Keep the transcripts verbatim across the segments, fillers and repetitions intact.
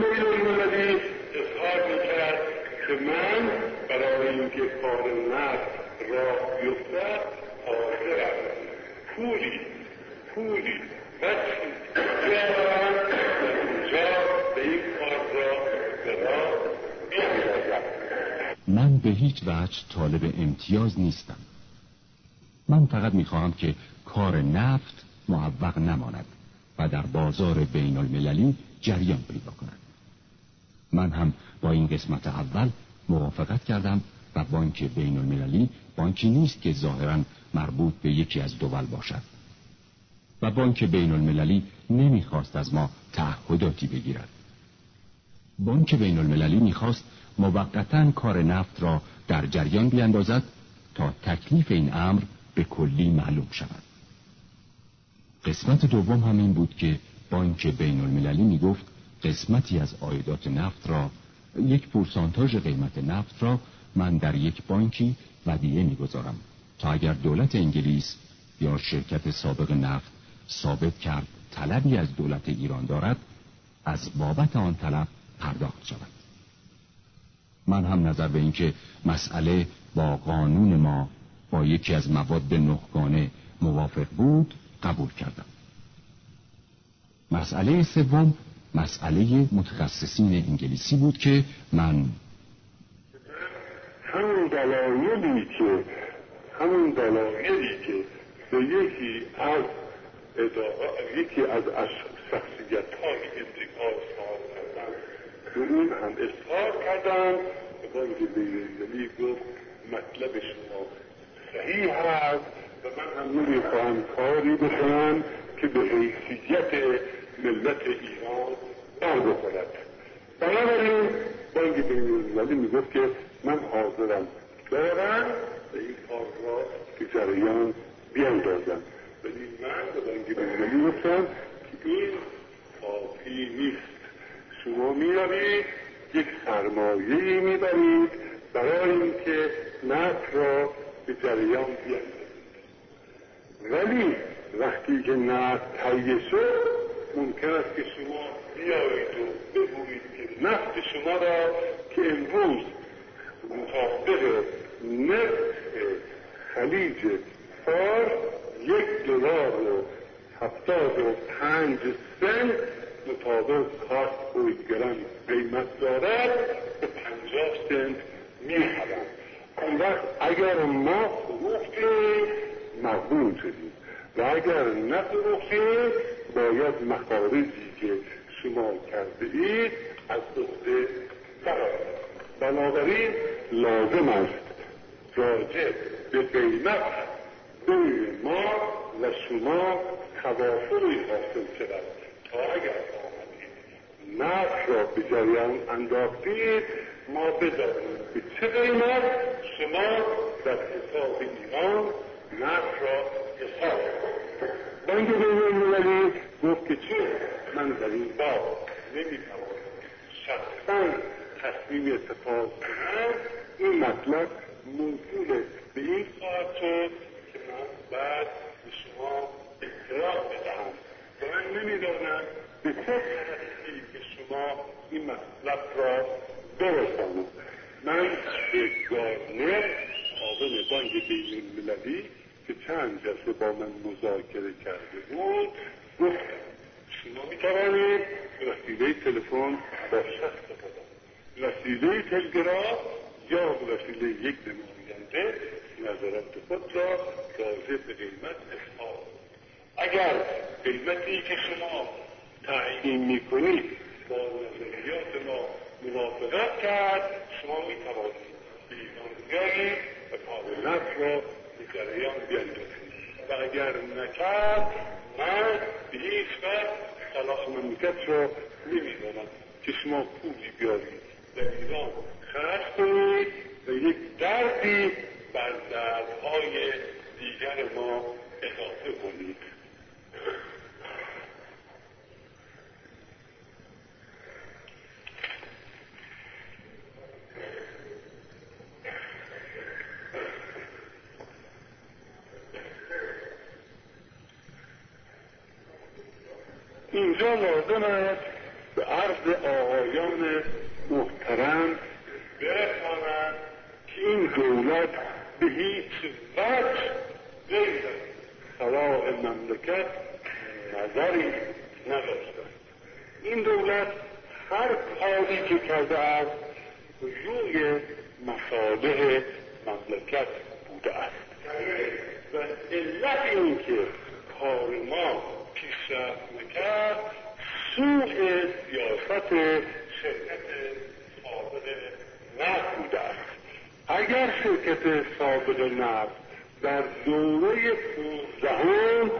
جمهور المللی اظهار میکرد که من برای اینکه کار نفت را بیفتد حاضرم پولی پولی بچی جارم در اونجا به این کار را به را بیفتدم. من به هیچ وجه طالب امتیاز نیستم. من فقط میخواهم که کار نفت معوق نماند و در بازار بین المللی جریان پیدا کند. من هم با این قسمت اول موافقت کردم و بانک بین المللی بانکی نیست که ظاهراً مربوط به یکی از دول باشد و بانک بین المللی نمیخواست از ما تعهداتی بگیرد. بانک بین المللی میخواست موقتاً کار نفت را در جریان بیندازد تا تکلیف این امر به کلی معلوم شود. قسمت دوم هم این بود که بانک بین المللی می گفت قسمتی از عایدات نفت را، یک پورسانتاژ قیمت نفت را من در یک بانکی ودیعه می گذارم تا اگر دولت انگلیس یا شرکت سابق نفت ثابت کرد طلبی از دولت ایران دارد، از بابت آن طلب پرداخت شود. من هم نظر به این که مسئله با قانون ما با یکی از مواد نهگانه موافق بود قبول کردم. مسئله سوم مسئله متخصصین انگلیسی بود که من همون دلایلی که همون دلایلی که به یکی از یکی از شخصیت های امریکا اظهار کردم به اون هم اظهار کردم با اینکه بیرونی گفت مطلب شما صحیح هست و من هم نمیخواهم کاری بکنم که به حیثیت ملت ایران درد کند. بنابراین بانک بین المللی میگفت که من حاضرم دارم به این کار را به جریان بیاندازم، ولی من به بانک بین المللی گفتم که این کافی نیست. شما میروید یک سرمایه میبرید برای اینکه نفت را به جریان بیاندازید، ولی وقتی که نفت تهیه شد ممکن است که شما بیایید و بگویید که نفت شما را که امروز مطابق نفت خلیج فارس یک دلار و هفتاد و پنج سنت مطابق کاست و گرم قیمت دارد به پنجاه سنت می‌خرم. آن وقت اگر ما فروختیم مغبون شدید و اگر نفروخید باید مخارجی که شما کرده اید از دخته فرار. بنابراین لازم است راجع به قیمت بین ما و شما توافقی حاصل شود تا اگر آمدید نفت را به جریان انداختید ما بدانیم به چه قیمت شما در حساب ایران نفت را حساب کنید. بانک بین المللی گفت که چون من در این باب نمیتوانم شخصا تصمیم اتخاذ کنم، این مطلب موضوع به این خواهد شد که من بعد به شما اطلاع بدهم و من نمیدانم به چه طریقی که شما این مطلب را برسانید. من به گارنر معاون بانک بین المللی که چند جلسه با من مذاکره کرده بود گفت شما میتوانید وسیله تلفن با شخص خودم، وسیله تلگراف یا وسیله یک نماینده نظرات خود را راجع به قیمت اظهار کنید. اگر قیمتی که شما تعیین میکنید با نظریات ما موافقت کرد شما میتوانید به ایرانگری و کار نفت را جریان بیاندازید و اگر نکرد من به هیچ وقت صلاح مملکت را نمیدانم که شما پولی بیارید در ایران خرج کنید و یک دردی بر دردهای دیگر ما اضافه کنید. اینجا لازم است به عرض آقایان محترم برسانند که این دولت به هیچ وجه غیر صلاح مملکت نظری نداشته. این دولت هر کاری که کرده است روی مصالح مملکت بوده است و علت این که کار ما پیش رفت نکرد سوء سیاست شرکت سابق نفت بوده است. اگر شرکت سابق نفت در دوره پانزدهم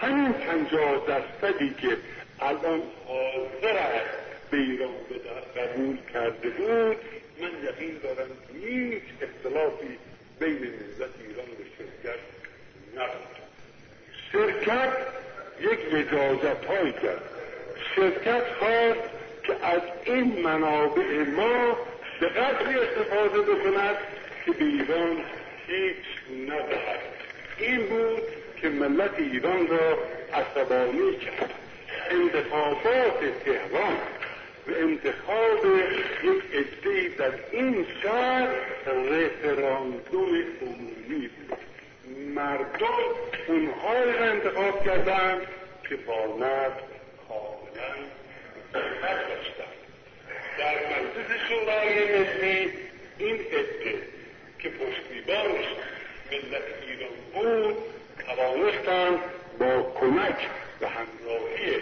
همین پنجاه درصدی که الان حاضر است به ایران بدهد قبول کرده بود، من یقین دارم هیچ اختلافی بین ملت ایران و شرکت نبود. شرکت یک مجازات هایی کرد. شرکت خواست که از این منابع ما به قدری استفاده بکند که به ایران هیچ ندهد. این بود که ملت ایران را عصبانی کرد. انتخابات تهران و انتخاب یک عده‌ای در این شهر رفراندوم عمومی بود. مردم اونهایی را انتخاب کردند که با نفت کاملا صحبت داشتند. در مجلس شورای ملی این عده که پشتیبانش ملت ایران بود توانستند با کمک و همراهی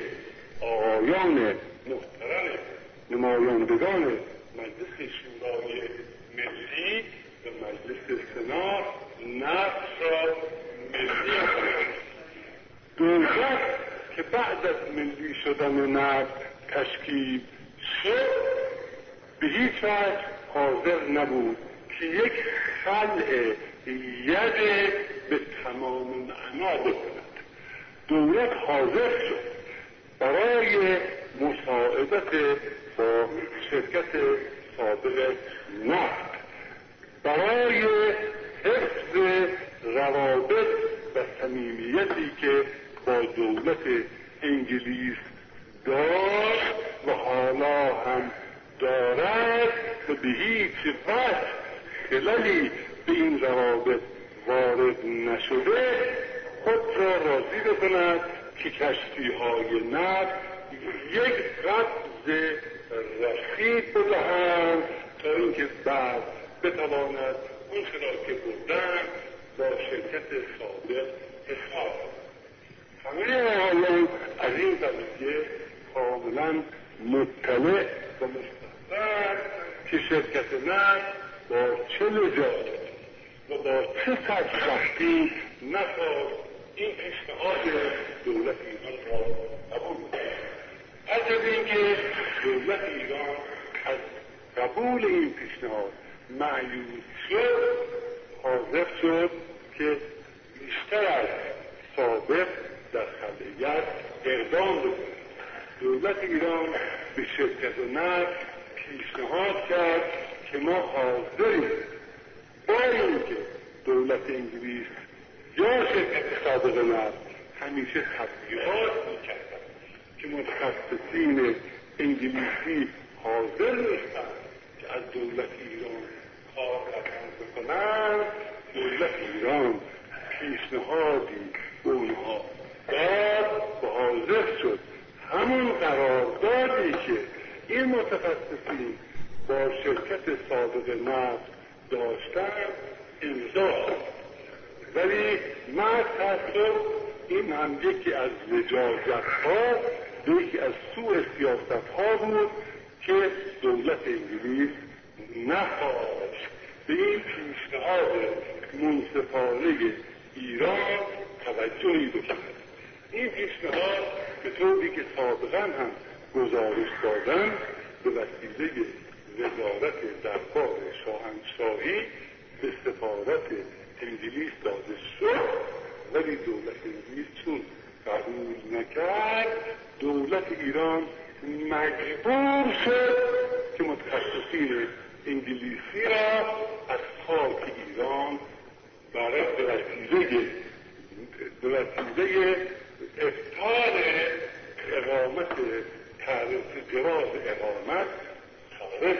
آقایان محترم نمایندگان مجلس شورای ملی و مجلس سنا نفت را ملی کنند. دولت که بعد از ملی شدن نفت تشکیل شد به هیچ وجه حاضر نبود که یک خلع ید به تمام معنا بکند. دولت حاضر شد برای مساعدت با شرکت سابق نفت، برای حفظ روابط و صمیمیتی که با دولت انگلیس داشت و حالا هم دارد و به هیچ وجه خللی به این روابط وارد نشده خود را راضی بکند که کشتی‌های نفت یک قبض رسید بدهند تا اینکه بعد بتواند اون چرا که بردن با شرکت سابق حساب. همه آقایان از این قضیه کاملا مطلع و مستحضر که شرکت نفت با چه لجاجت و با چه سرسختی نخواست این پیشنهاد دولت ایران را قبول کنند. عجب اینکه دولت ایران از قبول این پیشنهاد معیوب شد، حاضر شد که بیشتر از سابق در خلیت اقدام بکند. دولت ایران به شرکت نفت پیشنهاد کرد که ما حاضریم با اینکه دولت انگلیس یا شرکت سابق نفت همیشه تبلیغات میکرد که متخصصین انگلیسی حاضر نیستند که از دولت ایران کار بکنند، دولت ایران پیشنهادی به اونها داد و حاضر شد همون قراردادی که این متخصصین با شرکت سابق نفت داشتند امضا شد. ولی من تحصیل این هم یکی از وجاجت ها یکی از سوء سیاست ها بود که دولت انگلیس نخواست به این پیشنهاد منصفانه ایران توجهی بکند. این پیشنهاد به طوری که سابقا هم گزارش دادن به وسیله وزارت دربار شاهنشاهی به سفارت انگلیس داده شد، ولی دولت انگلیس چون قبول نکرد دولت ایران مجبور شد که متخصصین انگلیسی را از خاک ایران برای وسیله وسیله افطار اقامت تعریف جواز اقامت خارج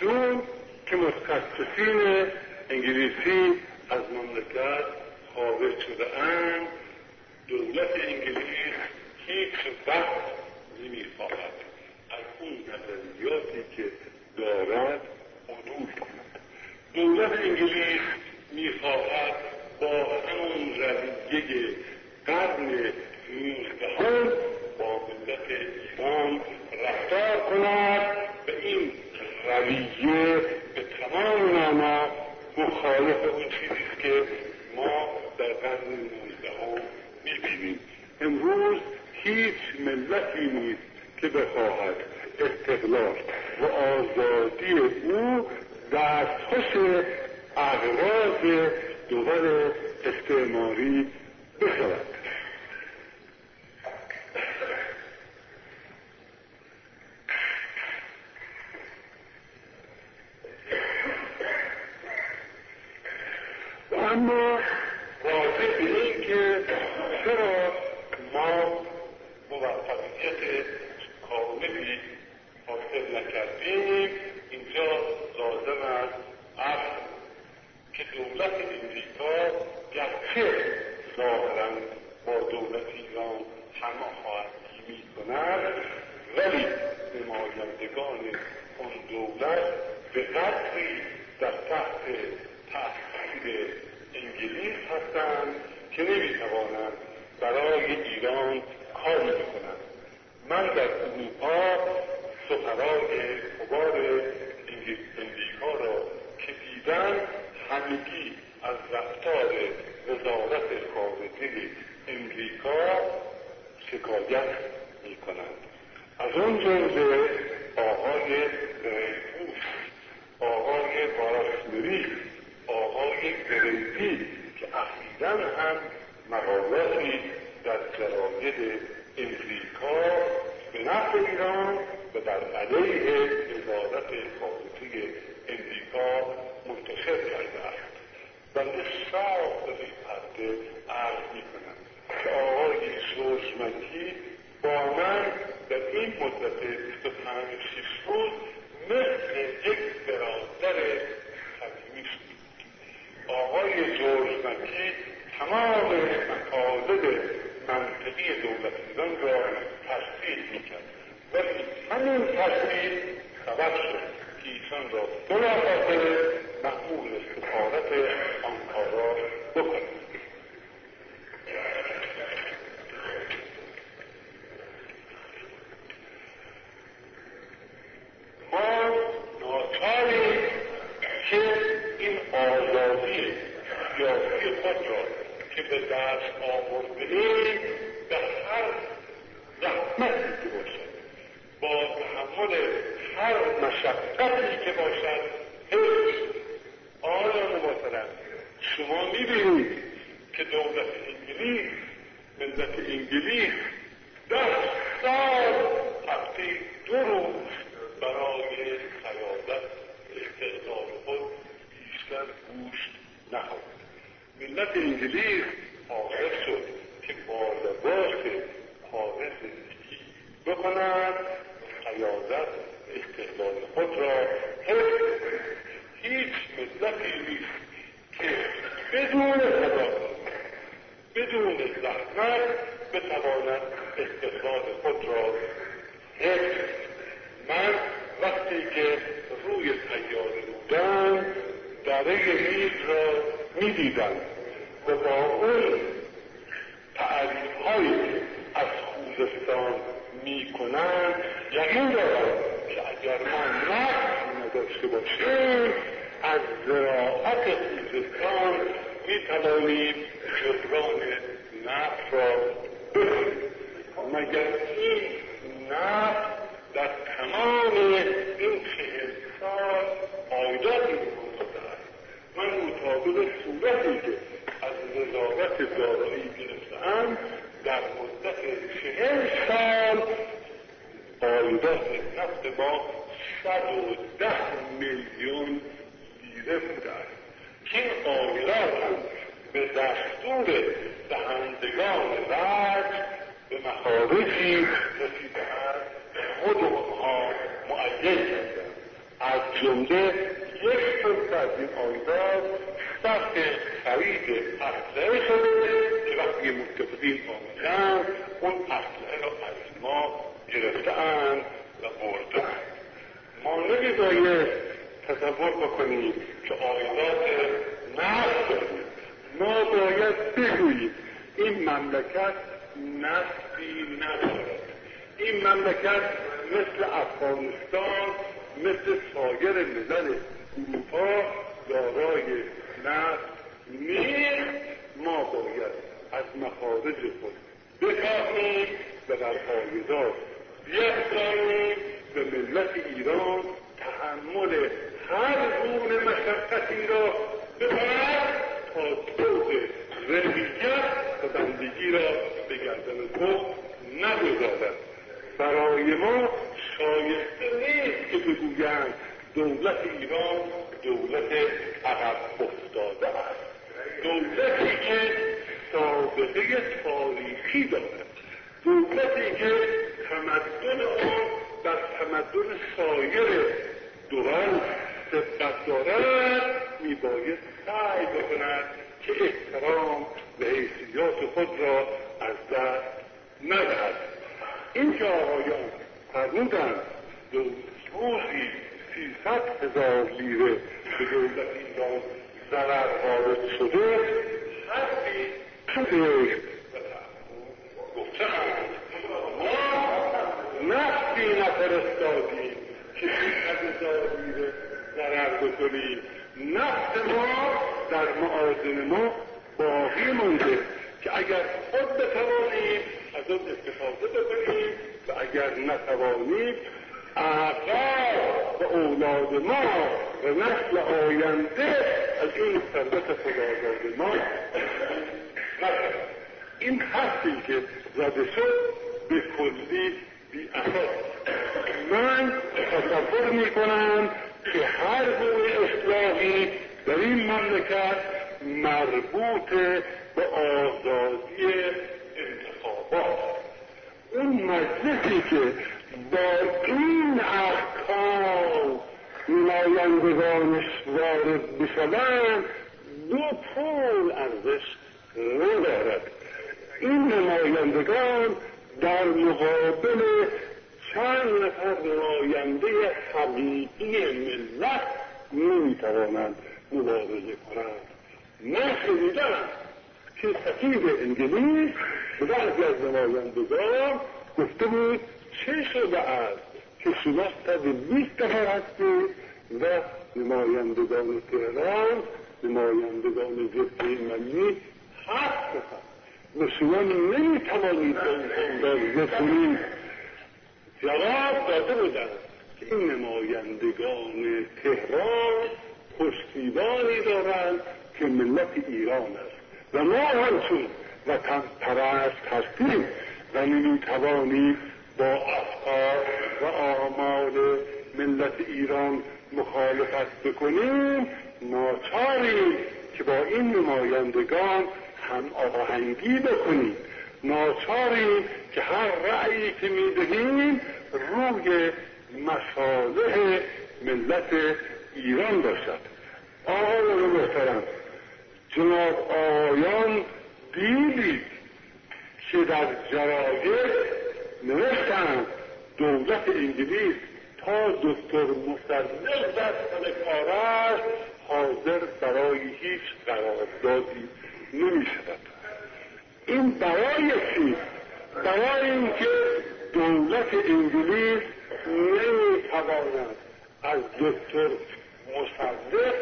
شون که متخصصین انگلیسی از مملکت خارج شده اند، دولت انگلیس هیچ وقت نمی‌خواهد از اون نظریاتی که دارد عدول کند. دولت انگلیس می‌خواهد با همون رویه قرن نوزدهم با ملت ایران رفتار کند. به این رویه به تمام معنا مخالف اون چیزیست که ما در قرن نوزدهم میبینیم. امروز هیچ ملتی نیست که بخواهد استقلال و آزادی او دستخوش اغراض دول استعماری بشود. اما واضح این که چرا ما موفقیت کاملی حاصل نکردیم، اینجا لازم است عرض که دولت امریکا گرچه ظاهراً با دولت ایران هماهنگی می‌کند، ولی نمایندگان اون دولت به قدری در تحت تأثیر انگلیس هستند که نمیتوانند برای ایران کاری بکنند. من در اروپا سفرای کبار امریکا را که دیدم، همگی از رفتار وزارت خارجه امریکا شکایت میکنند. از اون جمله آقای دریفوس، آقای براسمری، آقای گریپی که اخیراً هم مقالاتی در جراید امریکا به نفع ایران و در علیه وزارت خارجه امریکا منتشر کرده است. بنده صاف به این پرده عرض می‌کنم که آقای جورج مکی با من در این مدت بیست و پنج شش روز مثل یک برادر صمیمی شد. آقای جورج مکی تمام مطالب منطقی دولت ایران را تصدیق میکرد، ولی همین تصدیق سبب شد که ایشان را بلافاصله مأمور سفارت آنکارا بکند. ما ناچاریم که این آزادی سیاسی خود را که به دست آورده‌ایم به هر زحمتی که باشد، با تحمل هر مشقتی که باشد حفظ. آیا مبارزان شما می‌بینید که دولت انگلیس، ملت انگلیس ده سال هفته دو روز برای قیادت استقلال خود در گوشت نخواهد. ملت انگلیس حاضر شد که با لباس حاضر زندگی بکنند، قیادت استقلال خود را حفظ کنند. هیچ ملتی نیست که بدون صداقت، بدون زحمت بتواند استقلال خود را حفظ. من وقتی که روی سیاره بودم دره هیچ را می دیدن و با اون تعریف هایی که از خوزستان می کنن، یقین دارم که اگر ما نفت نداشته باشیم از زراعت خوزستان می توانیم جبران نفت را مگر این نه در تمام این چهل سال عایداتی بوده است. من مطابق صورتی که از وزارت دارایی گرفته‌ام در مدت چهل سال عایدات نفت ما صد و ده میلیون لیره بوده است. این عایدات هم به دستور دهندگان وجه به مخارجی رسیده هم خود اونها معین کردن. از جمله یک درصد این عایدات سخت خرید اسلحه شده که وقتی متفقین آمدن اون اسلحه را از ما گرفته‌اند و برده‌اند. ما نمی‌باید تصور بکنیم که عایدات نفت داریم. ما باید بگوییم این مملکت نفتی ندارد. این مملکت مثل افغانستان، مثل سایر ملل اروپا دارای نفت نیست. ما باید از مخارج خود بکاهیم و در عایدات بیفزاییم و ملت ایران تحمل هر گونه مشقتی را بکند تا طوق رویت و بندگی را به گردن خود نگذارد. برای ما شایسته نیست که بگویند دولت ایران دولت عقب افتاده است. دولتی که سابقه تاریخی دارد، دولتی که تمدن آن در تمدن سایر دوران سبقت دارد، میباید سعی بکند که احترام به حیثیات خود را از دست ندهد. این که آقایان فرمودند روزی سیصد هزار لیره به دولت ایران ضرر وارد شده، حدی شده گفتند ما نفتی نفرستادیم که سیصد هزار لیره ضرر بکنیم. نفت ما در معادن ما باقی مونده که اگر خود بتوانیم از اون استفاده بکنیم و اگر نتوانیم اعقاب و اولاد ما و نسل آینده از این ثروت خداوند ما نشد. این حرفی که زده شد به کلی بی اساس. من تصور میکنم که هر گونه اصلاحی در این مملکت مربوط به آزادی انتخابات. اون مجلسی که با این احکام نمایندگانش وارد بشوند دو پول ارزش ندارد. این نمایندگان در مقابل چند نفر نماینده حقیقی ملت نمیتوانند مبارزه کنند. من شنیدم که سفیر انگلیس به بعضی از نمایندگان گفته بود چه شده است که شما صد و بیست نفر هستید و نمایندگان تهران، نمایندگان جبهه ملی هفت نفر و شما نمیتوانید مبارزه کنید. جواب داده بودند که این نمایندگان تهران پشتیبانی دارند که ملت ایران است و ما همچون وطن پرست هستیم و نمیتوانیم با افکار و آمال ملت ایران مخالفت بکنیم. ناچاریم که با این نمایندگان هم آهنگی بکنیم. ناچاریم که هر رأیی که میدهیم روی مصالح ملت ایران باشد. آقایان محترم، جناب آقایان دیدید که در جراید نوشتند دولت انگلیس تا دکتر مصدق در سرکار است حاضر برای هیچ قراردادی نمی‌شود. این برای چی؟ برای اینکه دولت انگلیس نمی‌تواند از دکتر مصدق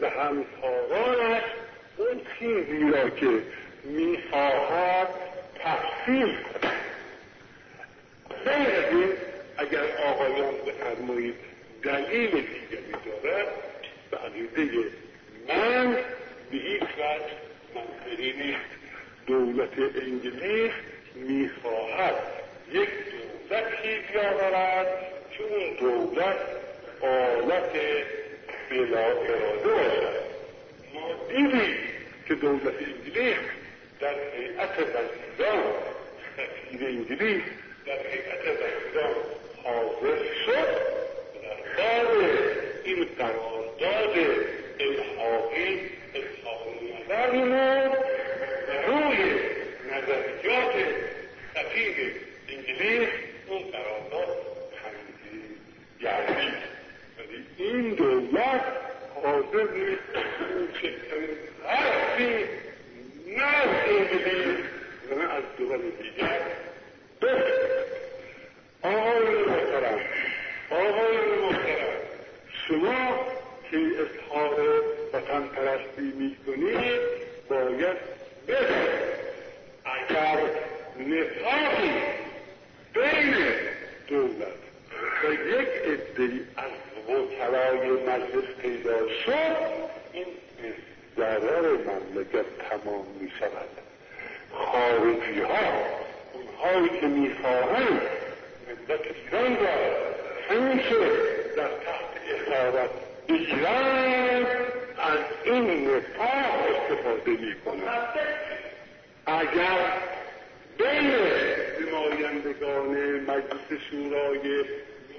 و همسالانش اون چیزی را که می‌خواهد تقسیم کنه. غیر از این اگر آقایان بفرمایید دلیل دیگری دارد به عقیده من به هیچ وجه منطقی نیست. دولت انگلیس میخواهد یک دولتی بیاورد که اون دولت آلت بلا اراده باشد. ما دیدیم که دولت انگلیس در هیئت وزیران سفیر انگلیس در هیئت وزیران حاضر شد در خاور این قرارداد الحاقی اصحاب نظرمون روی نظریات سفیر انگلیس اون قرارداد خریدی گردید. ولی این دولت حاضر نیست کوچکترین حرفی نه از انگلیس و نه از دول دیگر بفرد. آقای محترم آقای محترم شما که اظهار وطن پرستی می کنید باید بفرد اگر نفاقی بین دولت و یک عده‌ای از وکلای مجلس پیدا شد این ضرر مملکت تمام می شود. خارجی ها اونهایی که می خواهند ملت ایران را همیشه در تحت اصابت بگیرند از این نفاق استفاده می کنند. اگر بین نمایندگان مجلس شورای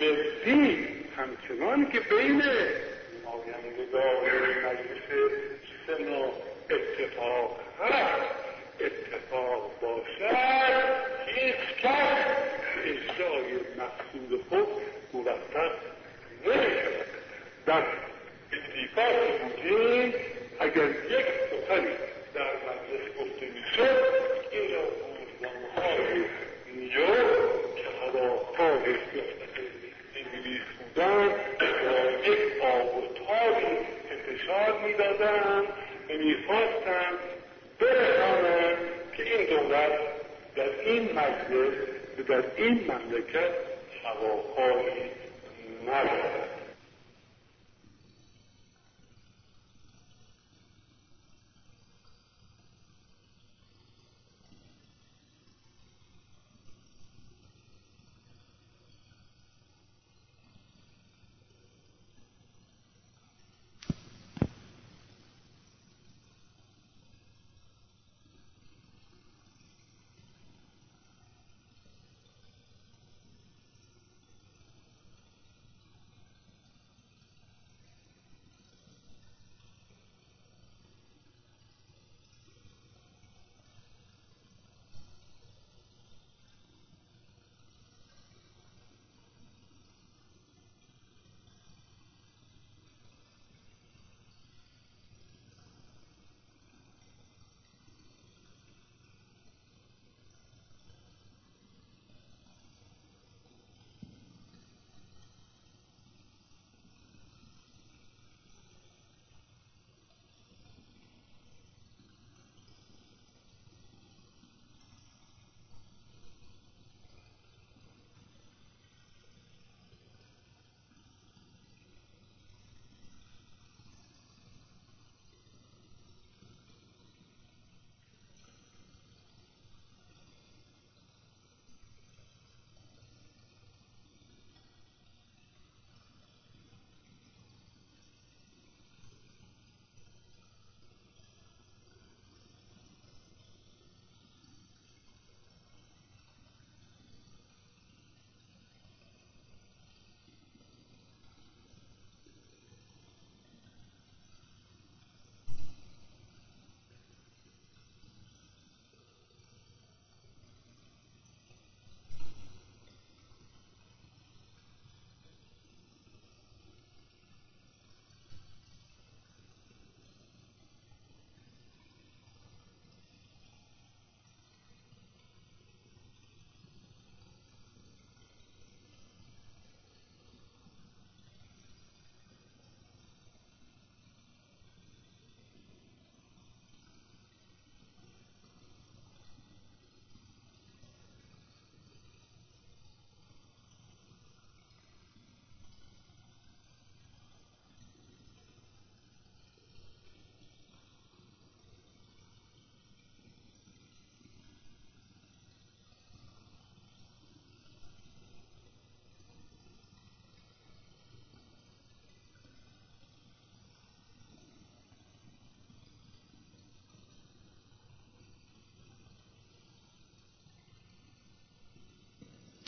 ملی همچنان که بین نمایندگان مجلس سنا اتفاق هست اتفاق باشد هیچ کس اجرای مقصود خود موفق نمی‌شود. در اتفاق بودیم اگر یک سخنی در مجلس گفته میشد این را بودنهای نیو که هواخواه انگلیس بودن با یک آب و تابی انتشار میدادن و میخواستن برسانن که این دولت در این مجلس و در این مملکت هواخواهی ندارد.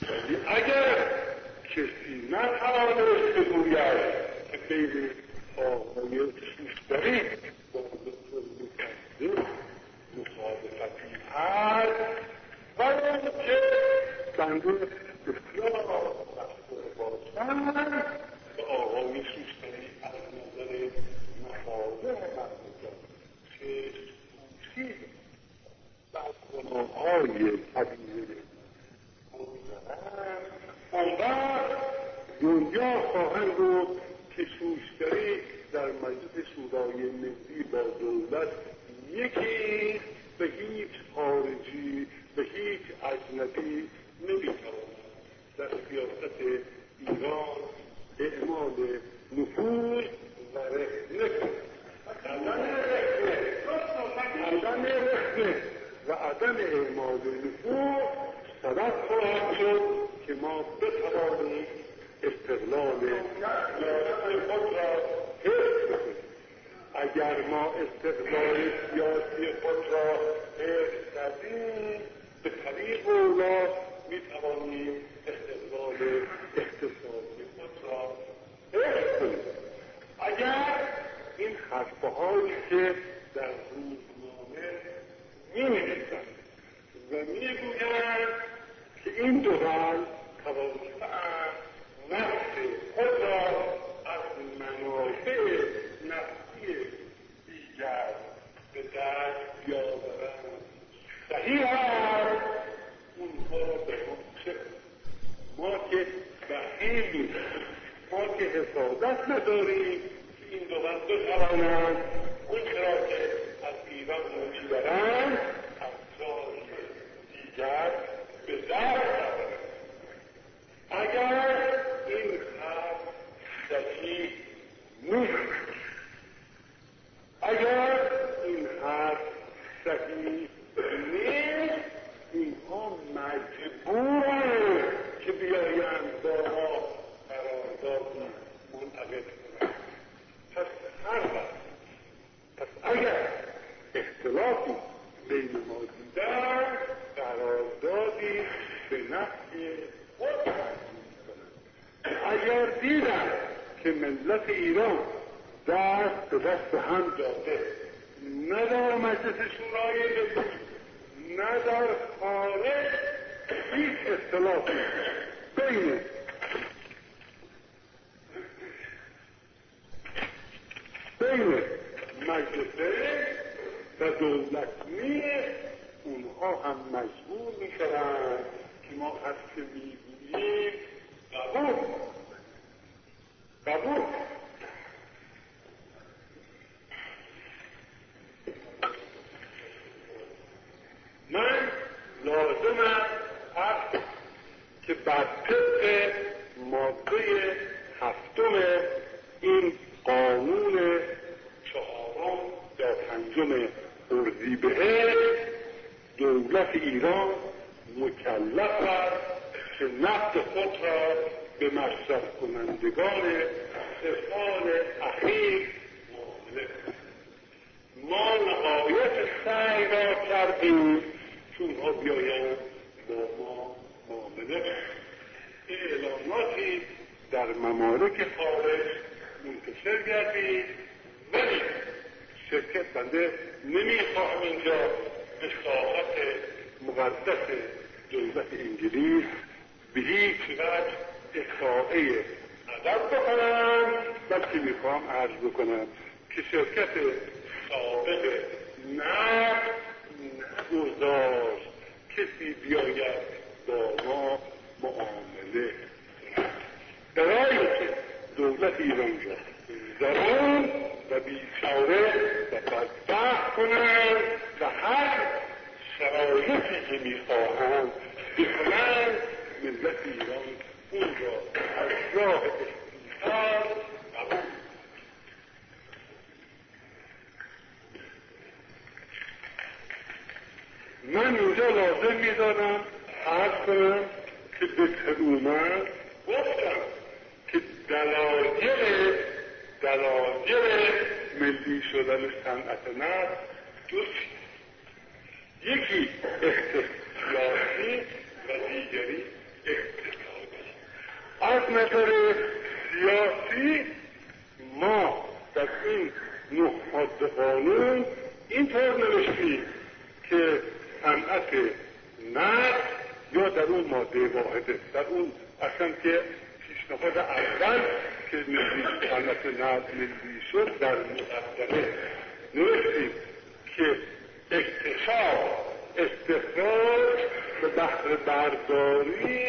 یعنی اگر کسی نتوانست بگوید که بین آقای شوشتری با دکتر مصدق مخالفتی هست و اینکه بنده بسیار رفتار باشند به آقای شوشتری از نظر مخالف مملکت چشم پوشید و از گناههای قبیله آن وقت دنیا خواهند گفت که شوشتری در مجلس شورای ملی با دولت یکی به هیچ خارجی به هیچ اجنبی نمی‌تواند در سیاست ایران اعمال نفوذ و رخنه عدم رخنه و عدم اعمال نفوذ صدق خواهد شد که ما بتوانیم استقلال سیاسی خود را حفظ کنیم. اگر ما استقلال سیاسی خود را حفظ کردیم به طریق اولا میتوانیم استقلال اقتصادی خود را حفظ کنیم. اگر این حرفهایی که در روزنامه مینویسند و میگویند که این دو حال توانسته‌اند نفس خود را از منافع نفسی دیگر به دست بیاورند، صحیح است اونها را به خود چه ما که بهیم، ما که حسادت نداریم که این دو حال بخوانند اون را که از ایران میبرند از جای دیگر به درد. اگر این حرف صحیح نیست، اگر این حرف صحیح نیست، اینها مجبورند که بیایند با ما قراردادی منعقد کنند. پس هر وقت پس اگر اختلافی بین ما دیدن قراردادی به نفع خود تنظیم کنند. اگر دیدن که ملت ایران دست به دست هم داده، نه در مجلس شورای ملی نه در خارج هیچ اختلافی بین بین مجلس و دولت نیست، اونها هم مجبور میشن که ما از که میگوییم قبول قبول من لازم است که بر طبق ماده هفتم این قانون چهارم یا پنجم اردیبهشت دولت ایران مکلف است که نفت خود را به مصرف کنندگان سه سال اخیر معامله کند. ما نهایت سعی را کردیم که اونها بیایند با ما معامله کنند. این اعلاناتی در ممالک خارج منتشر گردید، ولی شرکت بنده نمیخواهم اینجا به ساحت مقدس دولت انگلیس به هیچ وجه احاطه ادب بکنم، بلکه میخوام عرض بکنم که شرکت سابق نه نگذاشت کسی بیاید با ما معامله. برای که دولت ایران را زرون و بیچاره و بدبخت کنند و هر شرایطی که میخواهند بکنند، ملت ایران اون را از راه استیصال قبول کند. من اینجا لازم میدانم عرض کنم که به تمام گفتم که دلایل دلایل ملی شدن صنعت نفت دو چیز، یکی اقتصادی و دیگری اقتصادی. از نظر سیاسی ما در این نه ماده قانون اینطور نوشتیم که صنعت نفت یا در اون ماده واحده در اون اصلا که پیشنهاد اول که ملی صنعت نفت ملی شد در مقدمه نوشتیم که اکتشاف استخراج به بهره برداری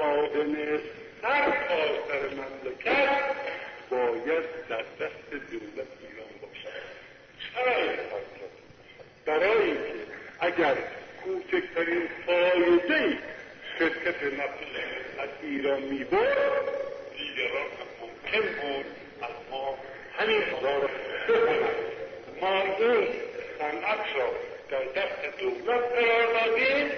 معادن هر آثار مملکت باید در دست دولت ایران باشد. چرا برای اینکه اگر کوچکترین فایده‌ای شرکت نفت از ایران می‌برد دیگران ممکن بود از ما همین کارا را بکنند. ما این صنعت را در دست دولت قرار دادیم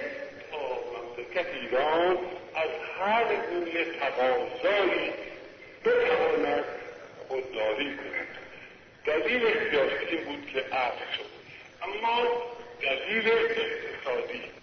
تا مملکت ایران از هر گونه تقاضایی بتواند خودداری کند. دلیل احتیاج این بود که عرض شد، اما دلیل اقتصادی